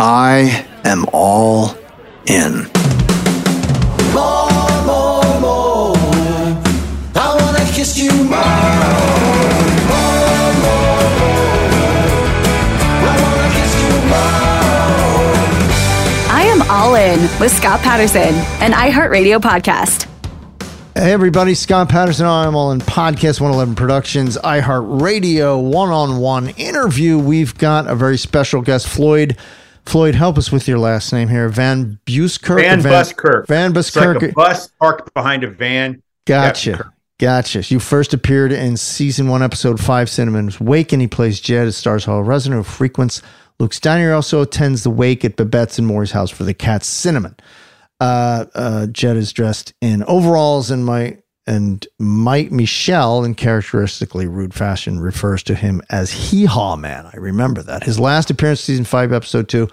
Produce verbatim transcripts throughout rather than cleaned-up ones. I am all in. More, more, more. I wanna kiss you more. More, more, more. I wanna kiss you more. I am all in with Scott Patterson, an iHeartRadio podcast. Hey everybody, Scott Patterson, I'm all in podcast, one eleven Productions, iHeartRadio, one-on-one interview. We've got a very special guest, Floyd. Floyd, help us with your last name here. Van Buskirk. Van, Van Buskirk. Van Buskirk. It's like a bus parked behind a van. Gotcha. Kirk. Gotcha. You first appeared in season one, episode five, Cinnamon's Wake, and he plays Jed, a Stars Hall resident who frequents Luke's Diner. He also attends the wake at Babette's and Morey's house for the cat Cinnamon. Uh, uh, Jed is dressed in overalls, and my and Mike Michel, in characteristically rude fashion, refers to him as Hayah Man. I remember that. His last appearance, season five, episode two,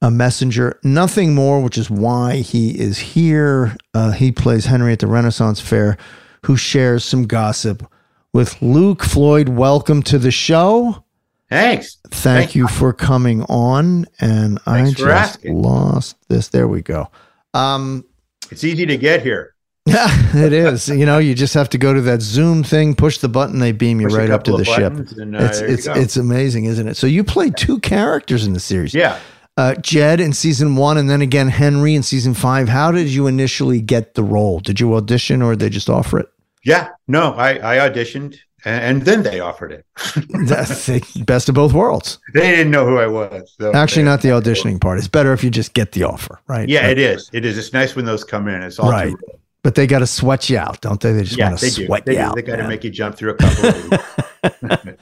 a messenger, nothing more, which is why he is here. Uh, he plays Henry at the Renaissance Fair, who shares some gossip with Luke. Floyd, welcome to the show. Thanks. Thank Thanks. you for coming on. And Thanks I just asking. lost this. There we go. Um, it's easy to get here. Yeah, it is. You know, you just have to go to that Zoom thing, push the button, they beam you push right up to the ship. And, uh, it's it's it's amazing, isn't it? So you played two characters in the series. Yeah. Uh, Jed in season one, and then again Henry in season five. How did you initially get the role? Did you audition, or did they just offer it? Yeah, no, I, I auditioned, and, and then they offered it. That's the best of both worlds. They didn't know who I was. So Actually, not the auditioning part. It's better if you just get the offer, right? Yeah, right. it is. It is. It's nice when those come in. It's all right. Too real. But they got to sweat you out, don't they? They just yeah, want to sweat do. you they out. Do. They got to make you jump through a couple of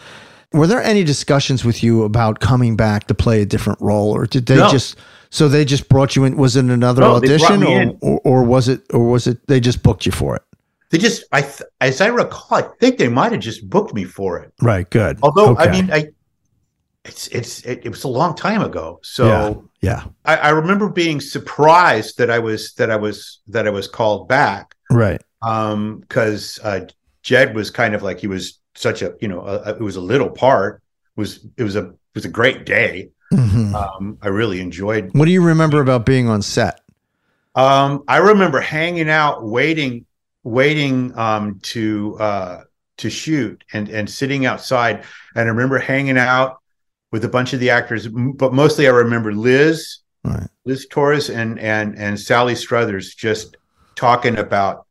Were there any discussions with you about coming back to play a different role, or did they no. just so they just brought you in? Was it another no, audition, or, or or was it or was it they just booked you for it? They just, I th- as I recall, I think they might have just booked me for it. Right. Good. Although okay. I mean, I it's it's it, it was a long time ago, so. Yeah. Yeah, I, I remember being surprised that I was that I was that I was called back. Right, because um, uh, Jed was kind of like he was such a you know a, a, it was a little part it was it was a it was a great day. Mm-hmm. Um, I really enjoyed. What do you remember about being on set? Um, I remember hanging out, waiting, waiting um, to uh, to shoot, and and sitting outside. And I remember hanging out with a bunch of the actors, but mostly I remember Liz, right. Liz Torres, and and and Sally Struthers just talking about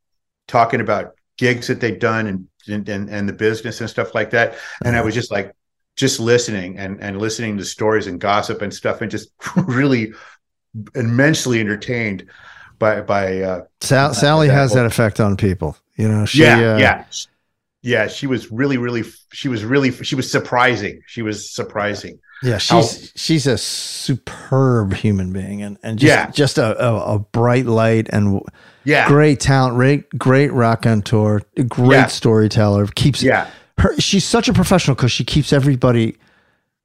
talking about gigs that they'd done and and and the business and stuff like that. And I was just like, just listening and and listening to stories and gossip and stuff, and just really immensely entertained by by. Uh, Sal- Sally has that effect on people, you know. She, yeah, uh, yeah. Yeah, she was really, really, she was really, she was surprising. She was surprising. Yeah, she's out. She's a superb human being, and and just yeah. just a, a a bright light and yeah, great talent, great great raconteur, great yeah. storyteller. Keeps yeah, her, she's such a professional because she keeps everybody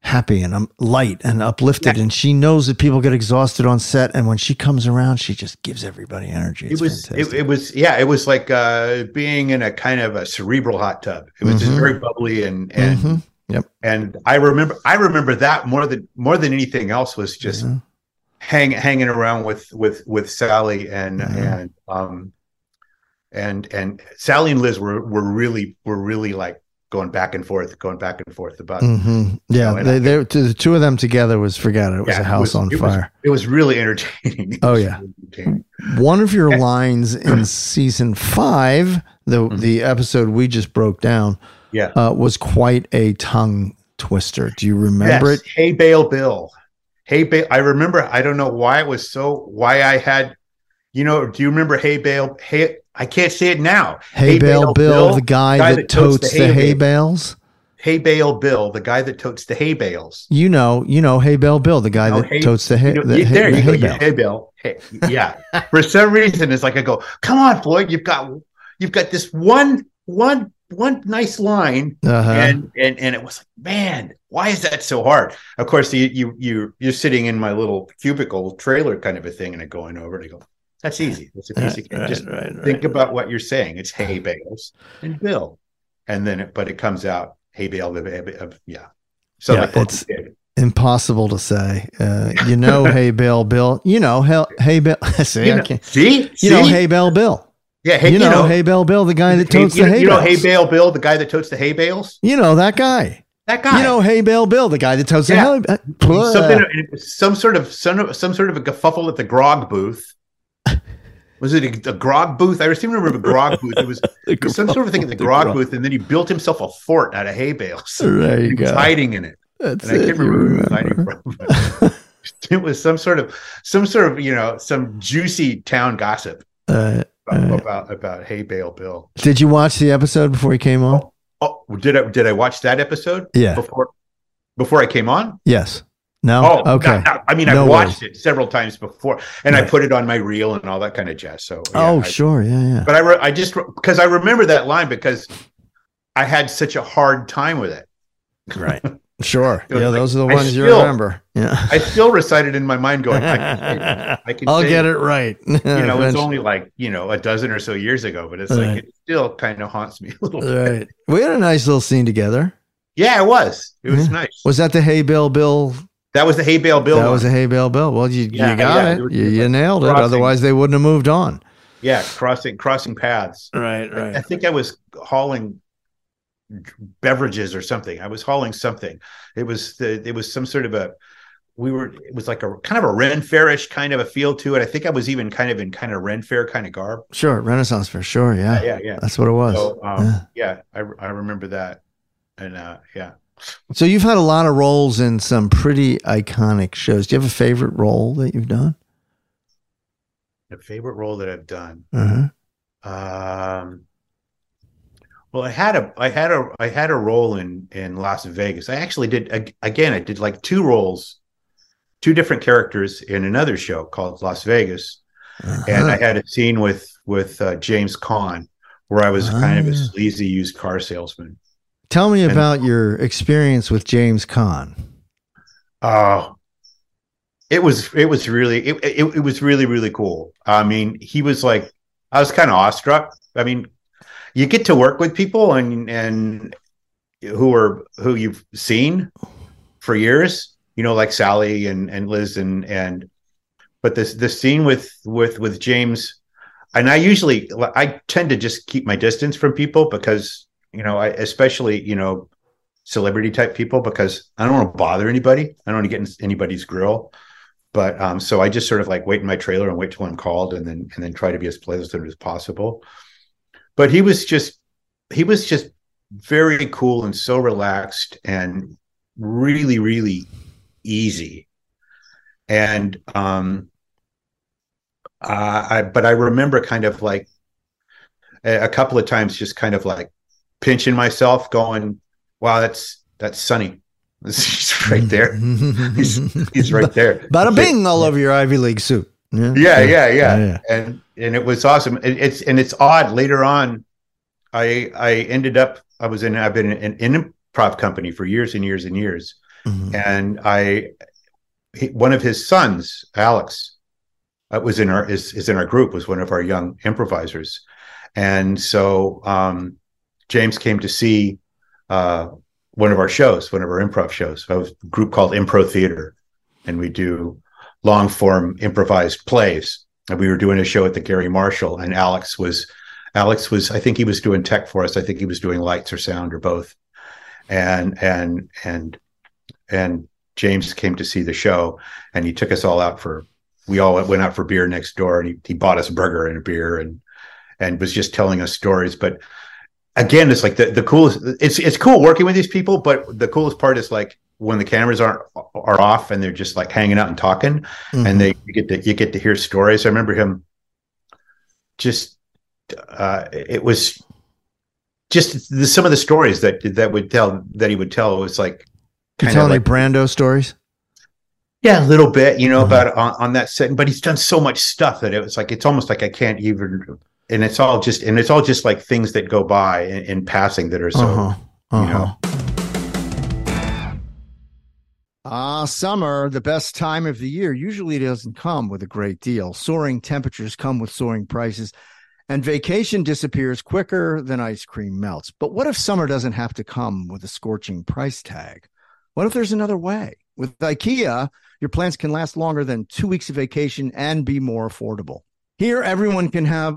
happy and um, light and uplifted, yeah. and she knows that people get exhausted on set, and when she comes around, she just gives everybody energy. It's it was it, it was yeah, it was like uh, being in a kind of a cerebral hot tub. It was mm-hmm. just very bubbly and and. Mm-hmm. Yep. And I remember, I remember that more than, more than anything else was just mm-hmm. hang, hanging around with, with, with Sally and, mm-hmm. and, um, and, and Sally and Liz were, were really, were really like going back and forth, going back and forth about, mm-hmm. yeah, you know, they, they, the two of them together was, forget it, it was yeah, a house was, on it fire. Was, it was really entertaining. Oh yeah. Entertaining. One of your and, lines in season five, the, mm-hmm. the episode we just broke down, yeah, uh, was quite a tongue twister. Do you remember yes. it? Hey, Bail Bill. Hey, Bail. I remember. I don't know why it was so. Why I had, you know. Do you remember? Hey, Bail. Hey, I can't say it now. Hey, hey Bail, Bail Bill, Bill, the guy, the guy that, that totes, totes the, the hay, hay bales. Hey, Bail Bill, the guy that totes the hay bales. You know, you know. Hey, Bail Bill, the guy no, that hay, totes the hay. You know, the, there the you hay go. Bale. Hey, Bill. Hey, yeah. For some reason, it's like I go, come on, Floyd. You've got, you've got this one, one. one nice line uh-huh. and, and and it was like, man, why is that so hard? Of course you you you you're sitting in my little cubicle trailer kind of a thing, and I'm going over to go, that's easy, that's a piece right, of right, just right, right, think right. about what you're saying. It's hay bales and Bill, and then it, but it comes out hay bale of yeah so yeah, it's impossible to say. Uh you know, hey Bail Bill, you know, hell, hey Bill, see, you know, I can't, see you see? know, hey Bail Bill. Yeah, hey, you, you know, know, Hey Bail Bill, the guy that totes hey, the hay you bales. You know, Hey Bail Bill, the guy that totes the hay bales. You know that guy. That guy. You know, Hey Bail Bill, the guy that totes yeah. the hay bales. Something, some sort of some, some sort of a kerfuffle at the grog booth. Was it a, a grog booth? I seem to remember the grog booth. It was, it was some sort of thing at the grog, the grog booth, and then he built himself a fort out of hay bales. There you he go. Was hiding in it. That's and it. I can't remember, remember. Where he was hiding from. It was some sort of some sort of you know some juicy town gossip. Uh, About, about about Hey Bail Bill. Did you watch the episode before he came on? Oh, oh, did I did I watch that episode? Yeah. Before before I came on? Yes. No. Oh, okay. Not, not, I mean, no I watched way. it several times before, and right. I put it on my reel and all that kind of jazz. So. Yeah, oh I, sure, yeah, yeah. But I re- I just because I remember that line because I had such a hard time with it. Right. Sure. Yeah, like, those are the ones still, you remember. Yeah. I still recite it in my mind going, I can say it. I can I'll say get it, it right. You know, it's only like, you know, a dozen or so years ago, but it's right. like, it still kind of haunts me a little right. bit. We had a nice little scene together. Yeah, it was. It was yeah. nice. Was that the Hey Bail Bill? That was the Hey Bail Bill. That one. was the Hey Bail Bill. Well, you, yeah, you got yeah, it. Were, you, you nailed crossing. it. Otherwise, they wouldn't have moved on. Yeah, crossing crossing paths. Right, right. I, I think I was hauling beverages or something. I was hauling something. It was the, it was some sort of a, we were, it was like a kind of a Ren Fair-ish kind of a feel to it. I think I was even kind of in kind of Ren Fair kind of garb. Sure. Renaissance Fair. Sure. Yeah. Yeah. yeah. That's what it was. So, um, yeah. yeah I, I remember that. And uh, yeah. So you've had a lot of roles in some pretty iconic shows. Do you have a favorite role that you've done? A favorite role that I've done. Uh-huh. Um, Well, I had a, I had a, I had a role in, in Las Vegas. I actually did again. I did like two roles, two different characters in another show called Las Vegas, uh-huh. and I had a scene with with uh, James Caan where I was uh-huh. kind of a sleazy used car salesman. Tell me and, about your experience with James Caan. Oh, uh, it was it was really it, it it was really really cool. I mean, he was like I was kind of awestruck. I mean. You get to work with people and and who are who you've seen for years, you know, like Sally and, and Liz and and but this this scene with with with James, and I usually I tend to just keep my distance from people because you know I especially you know celebrity type people because I don't want to bother anybody, I don't want to get in anybody's grill, but um so I just sort of like wait in my trailer and wait till I'm called and then and then try to be as pleasant as possible. But he was just, he was just very cool and so relaxed and really, really easy. And, um, uh, I, but I remember kind of like a, a couple of times just kind of like pinching myself going, wow, that's, that's sunny. He's right there. he's, he's right there. Bada bing, all over your Ivy League suit. Yeah, yeah, yeah. yeah. yeah, yeah. And and it was awesome. It, it's and it's odd. Later on, I I ended up. I was in. I've been in an improv company for years and years and years. Mm-hmm. And I, he, one of his sons, Alex, uh, was in our is is in our group. Was one of our young improvisers, and so um, James came to see. Uh, one of our shows, one of our improv shows. I was a group called Impro Theater, and we do long form improvised plays. And we were doing a show at the Gary Marshall, and Alex was, Alex was, I think he was doing tech for us. I think he was doing lights or sound or both. And, and, and, and James came to see the show, and he took us all out for, we all went out for beer next door, and he, he bought us a burger and a beer, and, and was just telling us stories. But again, it's like the, the coolest, it's it's cool working with these people, but the coolest part is like when the cameras aren't are off and they're just like hanging out and talking, mm-hmm. and they you get to you get to hear stories. I remember him just uh it was just the, some of the stories that that would tell that he would tell was like you tell like, any Brando stories? Yeah, a little bit, you know, mm-hmm. about on, on that set, but he's done so much stuff that it was like it's almost like I can't even. And it's all just, and it's all just like things that go by in, in passing that are so, uh-huh. Uh-huh. you know. Ah, uh, summer, the best time of the year, usually doesn't come with a great deal. Soaring temperatures come with soaring prices, and vacation disappears quicker than ice cream melts. But what if summer doesn't have to come with a scorching price tag? What if there's another way? With IKEA, your plans can last longer than two weeks of vacation and be more affordable. Here, everyone can have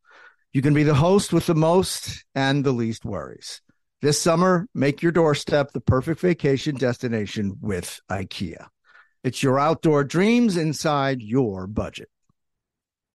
You can be the host with the most and the least worries. This summer, make your doorstep the perfect vacation destination with IKEA. It's your outdoor dreams inside your budget.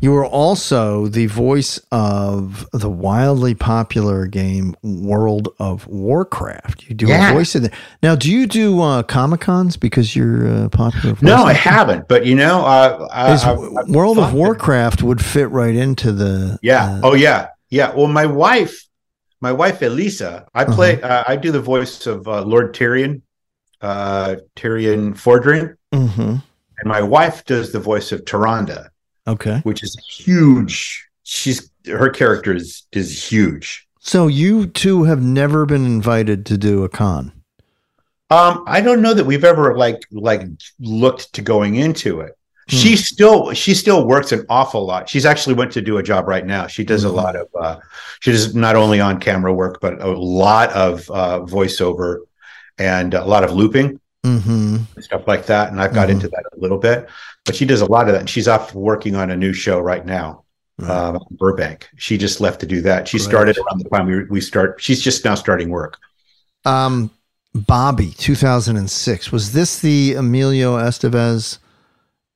You were also the voice of the wildly popular game World of Warcraft. You do yeah. a voice in there. Now, do you do uh, Comic-Cons because you're uh, popular? Voice no, I haven't. But, you know, uh, I, I, World I, I, of Warcraft would fit right into the. Yeah. Uh, oh, yeah. Yeah. Well, my wife, my wife, Elisa, I play. Uh-huh. Uh, I do the voice of uh, Lord Tyrion, uh, Tyrion Fordrin. Mm-hmm. And my wife does the voice of Tyrande. Okay. Which is huge. She's her character is, is huge. So you two have never been invited to do a con? Um, I don't know that we've ever like like looked to going into it. Mm. She still she still works an awful lot. She's actually went to do a job right now. She does mm-hmm. a lot of uh, she does not only on camera work, but a lot of uh, voiceover and a lot of looping. Mm-hmm. Stuff like that, and I've got mm-hmm. into that a little bit, but she does a lot of that, and she's off working on a new show right now, right. Um, Burbank. She just left to do that. She right. started around the time we we start. She's just now starting work. Um, Bobby, two thousand six. Was this the Emilio Estevez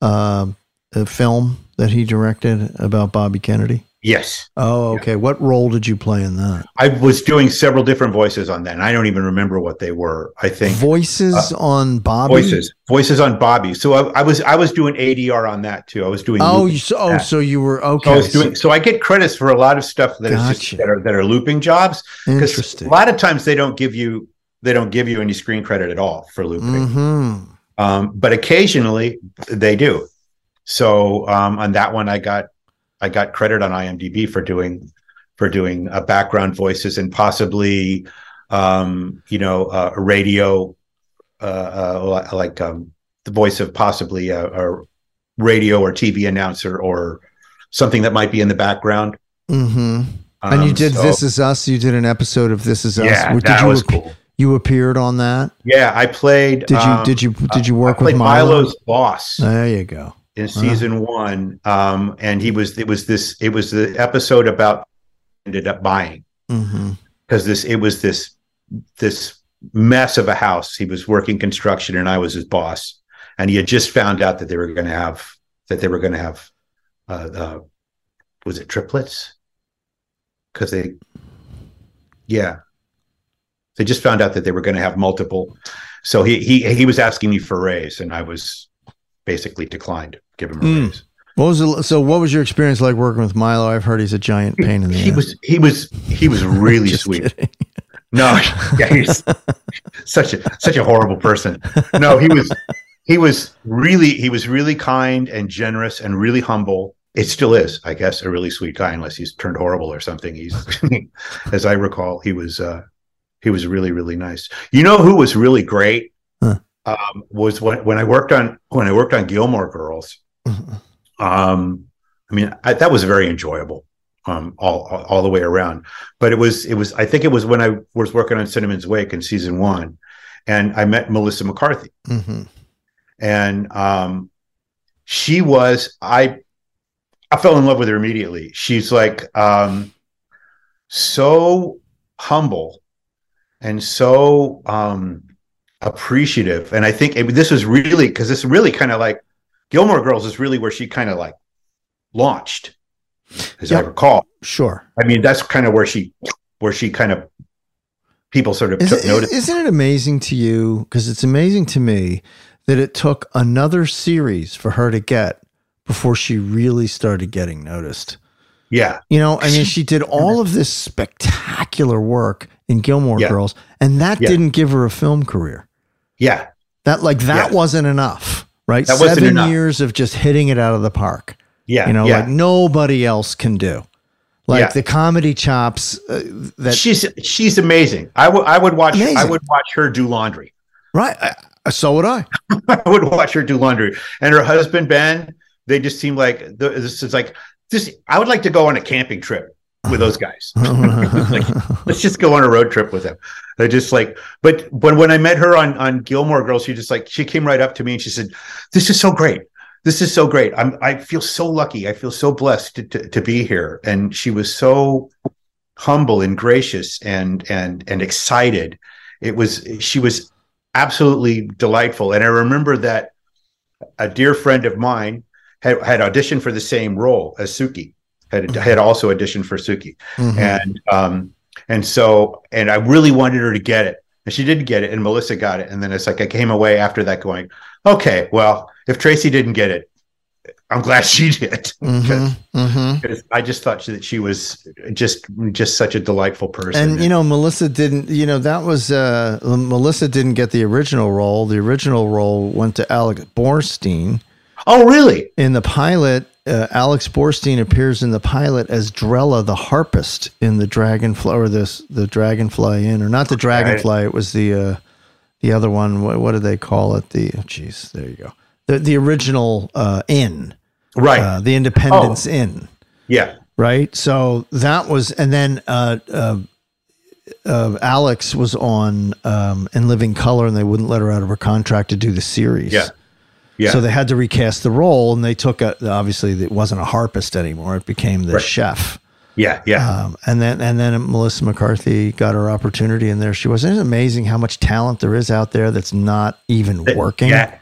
uh, film that he directed about Bobby Kennedy? Yes. Oh, okay. Yeah. What role did you play in that? I was doing several different voices on that, and I don't even remember what they were. I think voices uh, on Bobby. Voices, voices on Bobby. So I, I was, I was doing A D R on that too. I was doing. Oh, you, oh, that. So you were okay. So I was doing, so I get credits for a lot of stuff that gotcha. Is just, that are that are looping jobs, because a lot of times they don't give you they don't give you any screen credit at all for looping. Mm-hmm. Um, but occasionally they do. So um, on that one, I got. I got credit on IMDb for doing for doing uh, background voices and possibly, um, you know, uh, radio, uh, uh, like um, the voice of possibly a, a radio or T V announcer or something that might be in the background. Mm-hmm. Um, and you did so, This Is Us. You did an episode of This Is Us. Yeah, did that you was cool. You appeared on that. Yeah, I played. Did you? Um, did you? Did you work I played with Milo? Milo's boss? There you go. In season one, um, and he was it was this it was the episode about ended up buying because mm-hmm. this it was this this mess of a house. He was working construction, and I was his boss, and he had just found out that they were going to have that they were going to have uh, uh, was it triplets? Because they yeah they just found out that they were going to have multiple. So he he he was asking me for a raise, and I was basically declined. Give him a mm. raise. What was the, so? What was your experience like working with Milo? I've heard he's a giant pain in the. He ass. was. He was. He was really sweet. Kidding. No, yeah, he's such a such a horrible person. No, he was. He was really. He was really kind and generous and really humble. It still is, I guess, a really sweet guy, unless he's turned horrible or something. He's, as I recall, he was. Uh, he was really, really nice. You know who was really great? Huh. Um, was when, when I worked on when I worked on Gilmore Girls. Um, I mean, I, that was very enjoyable um, all, all all the way around. But it was it was I think it was when I was working on Cinnamon's Wake in season one, and I met Melissa McCarthy, mm-hmm. and um, she was I I fell in love with her immediately. She's like um, so humble and so. Um, appreciative. And I think it, this was really because this really kind of like Gilmore Girls is really where she kind of like launched, as yep. I recall. Sure. I mean, that's kind of where she where she kind of people sort of is, took is, notice. Isn't it amazing to you? Because it's amazing to me that it took another series for her to get before she really started getting noticed. Yeah. You know, I mean, she did all of this spectacular work in Gilmore yeah. Girls, and that yeah. didn't give her a film career. Yeah. That like that yeah. wasn't enough, right? That wasn't Seven enough. years of just hitting it out of the park. Yeah. You know, yeah. like nobody else can do. Like yeah. the comedy chops uh, that She's she's amazing. I would I would watch amazing. I would watch her do laundry. Right. I, so would I. I would watch her do laundry. And her husband Ben, they just seem like this is like this I would like to go on a camping trip with those guys. Like, let's just go on a road trip with them. They're just like, but when, when I met her on, on Gilmore Girls, she just like, she came right up to me and she said, this is so great. This is so great. I'm, I feel so lucky. I feel so blessed to, to, to be here. And she was so humble and gracious and, and, and excited. It was, she was absolutely delightful. And I remember that a dear friend of mine had, had auditioned for the same role as Suki. Had, had also auditioned for Suki, mm-hmm. and um, and so and I really wanted her to get it, and she didn't get it, and Melissa got it, and then it's like I came away after that going, okay, well, if Tracy didn't get it, I'm glad she did, because mm-hmm. mm-hmm. I just thought that she was just just such a delightful person. And, and you know, Melissa didn't, you know, that was uh, Melissa didn't get the original role. The original role went to Alex Borstein. Oh, really? In the pilot. Uh, Alex Borstein appears in the pilot as Drella the harpist in the Dragonfly or this the Dragonfly Inn, or not the Dragonfly. Right. It was the uh, the other one. What, what do they call it? The oh, geez, there you go. The the original uh, inn, right? Uh, the Independence oh. Inn, yeah, right. So that was, and then uh, uh, uh, Alex was on um, In Living Color, and they wouldn't let her out of her contract to do the series, yeah. Yeah. So they had to recast the role, and they took a, obviously it wasn't a harpist anymore. It became the right. chef. Yeah. Yeah. Um, and then, and then Melissa McCarthy got her opportunity, and there she was. It's amazing how much talent there is out there that's not even working. Yeah.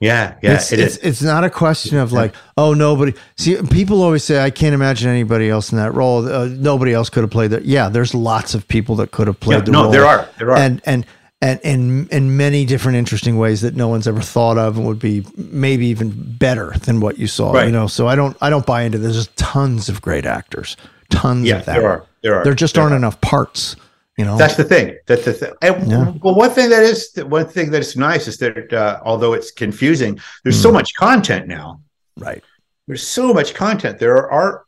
Yeah, yeah. It's, it it's, it's not a question of like, oh, nobody. See, people always say, I can't imagine anybody else in that role. Uh, nobody else could have played that. Yeah, there's lots of people that could have played yeah, the no, role. No, there are. There are. And and and in in many different interesting ways that no one's ever thought of and would be maybe even better than what you saw. Right. You know, so I don't I don't buy into this. There's tons of great actors. Tons yeah, of that. There are. There are. There just there aren't are. enough parts. You know, that's the thing. That's the thing. And yeah. well, one thing that is one thing that is nice is that uh, although it's confusing, there's mm. so much content now. Right. There's so much content. There are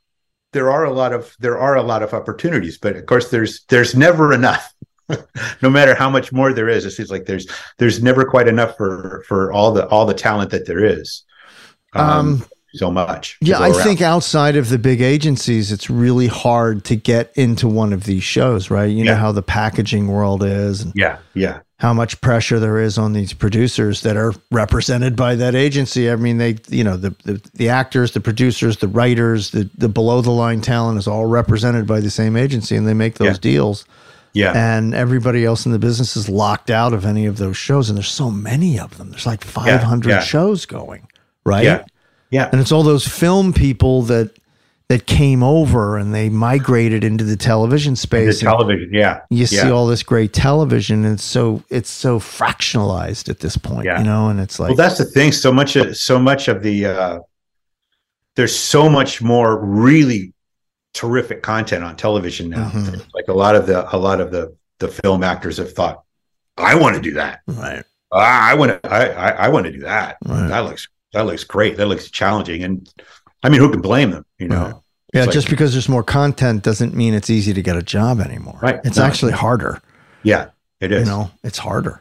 there are a lot of there are a lot of opportunities, but of course, there's there's never enough. No matter how much more there is, it seems like there's there's never quite enough for for all the all the talent that there is. Um, um so much. Yeah, I around. think outside of the big agencies, it's really hard to get into one of these shows, right? You yeah. know how the packaging world is. And yeah, yeah. how much pressure there is on these producers that are represented by that agency. I mean, they, you know, the the, the actors, the producers, the writers, the, the below the line talent is all represented by the same agency, and they make those yeah. deals. Yeah. And everybody else in the business is locked out of any of those shows, and there's so many of them. There's like five hundred yeah, yeah. shows going, right? Yeah. Yeah, and it's all those film people that that came over and they migrated into the television space. The television, yeah. You yeah. see all this great television, and so it's so fractionalized at this point, yeah. you know. And it's like, well, that's the thing. So much, of, so much of the uh, there's so much more really terrific content on television now. Mm-hmm. Like a lot of the a lot of the the film actors have thought, I want to do that. Right. I want to. I I, I want to do that. Right. That looks. That looks great. That looks challenging. And I mean, who can blame them? You know? Right. Yeah. Like, just because there's more content doesn't mean it's easy to get a job anymore. Right. It's no. actually harder. Yeah, it is. You know, it's harder.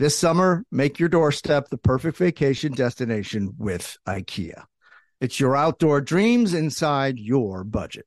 This summer, make your doorstep the perfect vacation destination with IKEA. It's your outdoor dreams inside your budget.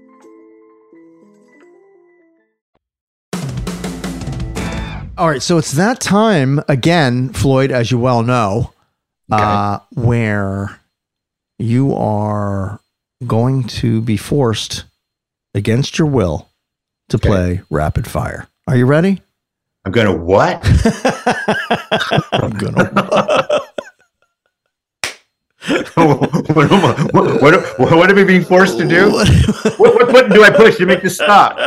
All right, so it's that time again, Floyd, as you well know, okay. uh, where you are going to be forced, against your will, to okay. play Rapid Fire. Are you ready? I'm going to what? I'm going to what? what, what, what, what am I being forced to do? What, what button do I push to make this stop?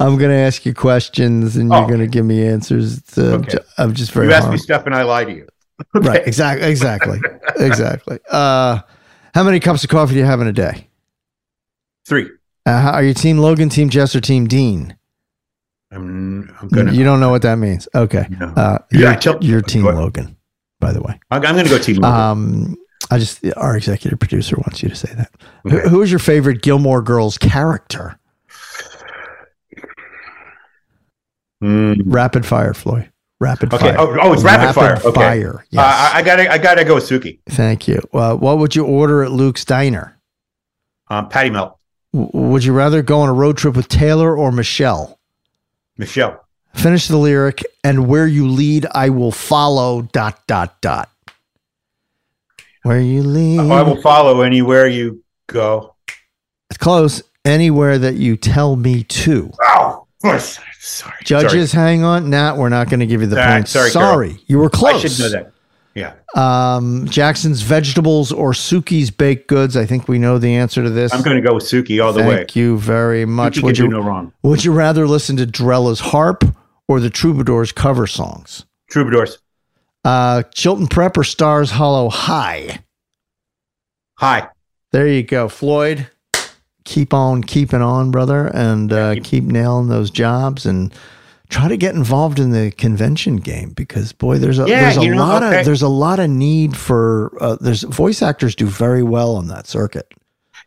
I'm going to ask you questions, and oh, you're going to give me answers. To, okay. I'm just very. You ask me stuff, and I lie to you. Okay. Right? Exactly. Exactly. exactly. Uh, how many cups of coffee do you have in a day? Three. Uh, are you Team Logan, Team Jess, or Team Dean? I'm. I'm gonna. You don't know what that means. Okay. No. Uh, yeah. You're, I tell, you're Team Logan. by the way. I'm going to go T-Mobile. Um, I just, our executive producer wants you to say that. Okay. Who, who is your favorite Gilmore Girls character? Mm. Rapid fire, Floyd. Rapid okay. fire. Oh, oh it's rapid, rapid fire. fire. Okay. Yes. Uh, I gotta, I gotta go with Suki. Thank you. Uh, what would you order at Luke's Diner? Um, patty melt. W- would you rather go on a road trip with Taylor or Michelle? Michelle. Finish the lyric, and where you lead, I will follow, dot, dot, dot. Where you lead. I will follow anywhere you go. It's close. Anywhere that you tell me to. Oh, of course. Sorry. Judges, sorry. Hang on. Nah, we're not going to give you the uh, points. Sorry, sorry. You were close. I should know that. Yeah. Um, Jackson's vegetables or Suki's baked goods. I think we know the answer to this. I'm going to go with Suki all the Thank way. Thank you very much. Suki would you do no wrong? Would you rather listen to Drella's harp or the Troubadours cover songs? Troubadours. Uh, Chilton Prep or Stars Hollow High? High. There you go, Floyd. Keep on keeping on, brother, and uh, keep, keep nailing those jobs and try to get involved in the convention game, because boy, there's a yeah, there's a lot know, okay. of there's a lot of need for uh, there's voice actors do very well on that circuit.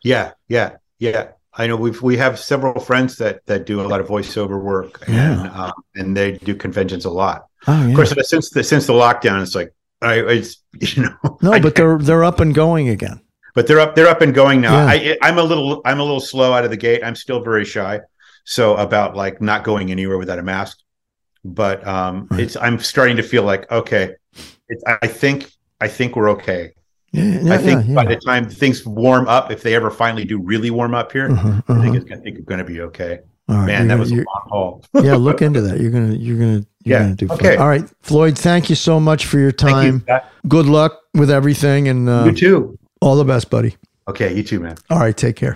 Yeah, yeah, yeah. I know we've we have several friends that that do a lot of voiceover work, yeah. and um, and they do conventions a lot. Oh, yeah. Of course, since the since the lockdown, it's like I it's you know no, but they're they're up and going again. But they're up, they're up and going now. Yeah. I, I'm a little, I'm a little slow out of the gate. I'm still very shy, so about like not going anywhere without a mask. But um, right. it's, I'm starting to feel like okay, it's, I think, I think we're okay. Yeah, yeah, I think yeah, yeah. by the time things warm up, if they ever finally do really warm up here, uh-huh, uh-huh. I think it's, I think it's going to be okay. All right, Man, that was a long haul. yeah, look into that. You're gonna, you're gonna, you're yeah. gonna do. Okay. Fun. All right, Floyd. Thank you so much for your time. You, Good luck with everything, and uh, you too. All the best, buddy. Okay, you too, man. All right, take care.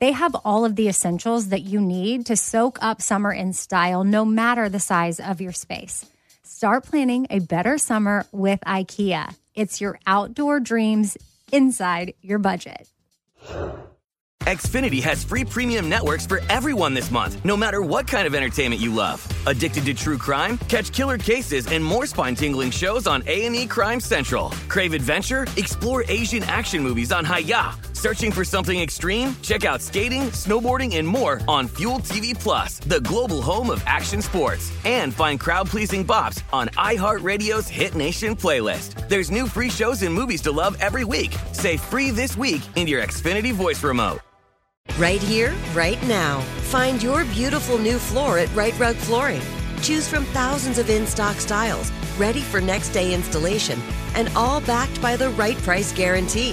they have all of the essentials that you need to soak up summer in style, no matter the size of your space. Start planning a better summer with IKEA. It's your outdoor dreams inside your budget. Xfinity has free premium networks for everyone this month, no matter what kind of entertainment you love. Addicted to true crime? Catch killer cases and more spine-tingling shows on A and E Crime Central. Crave adventure? Explore Asian action movies on Hayah. Searching for something extreme? Check out skating, snowboarding, and more on Fuel T V Plus, the global home of action sports. And find crowd-pleasing bops on iHeartRadio's Hit Nation playlist. There's new free shows and movies to love every week. Say free this week in your Xfinity voice remote. Right here, right now. Find your beautiful new floor at Right Rug Flooring. Choose from thousands of in-stock styles, ready for next day installation, and all backed by the right price guarantee.